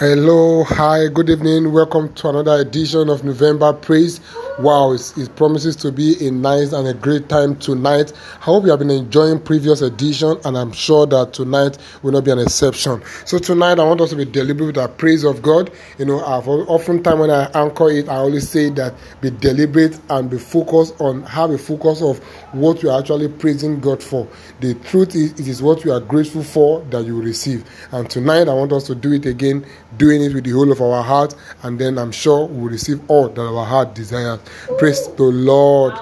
Hello, hi, good evening. Welcome to another edition of November Praise. Wow, it promises to be a nice and a great time tonight. I hope you have been enjoying previous edition, and I'm sure that tonight will not be an exception. So tonight, I want us to be deliberate with the praise of God. You know, I've oftentimes when I anchor it, I always say that be deliberate and be focused on, have a focus of what you are actually praising God for. The truth is, it is what you are grateful for that you receive. And tonight, I want us to do it again, doing it with the whole of our heart, and then I'm sure we'll receive all that our heart desires. Praise the Lord.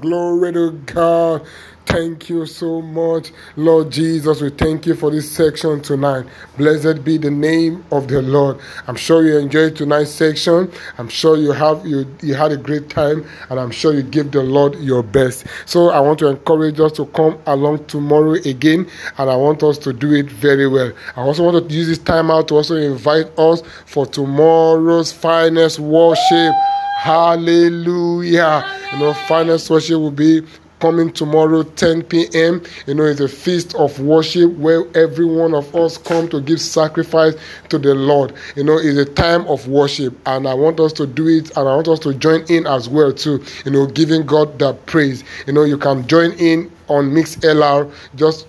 Glory to God. Thank you so much, Lord Jesus. We thank you for this section tonight. Blessed be the name of the Lord. I'm sure you enjoyed tonight's section. I'm sure you had a great time, and I'm sure you gave the Lord your best. So I want to encourage us to come along tomorrow again, and I want us to do it very well. I also want to use this time out to also invite us for tomorrow's finest worship. Hallelujah. You know, finest worship will be coming tomorrow, 10 p.m. You know, it's a feast of worship where every one of us come to give sacrifice to the Lord. You know, it's a time of worship, and I want us to do it, and I want us to join in as well too. You know, giving God that praise. You know, you can join in on Mix LR. Just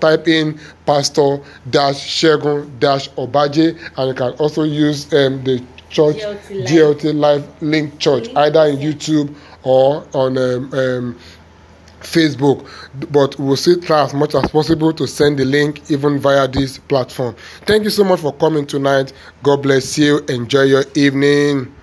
type in Pastor Shergun Obaje, and you can also use the Church, GLT Life Link Church, either in YouTube or on Facebook, but we'll still try as much as possible to send the link even via this platform. Thank you so much for coming tonight. God bless you. Enjoy your evening.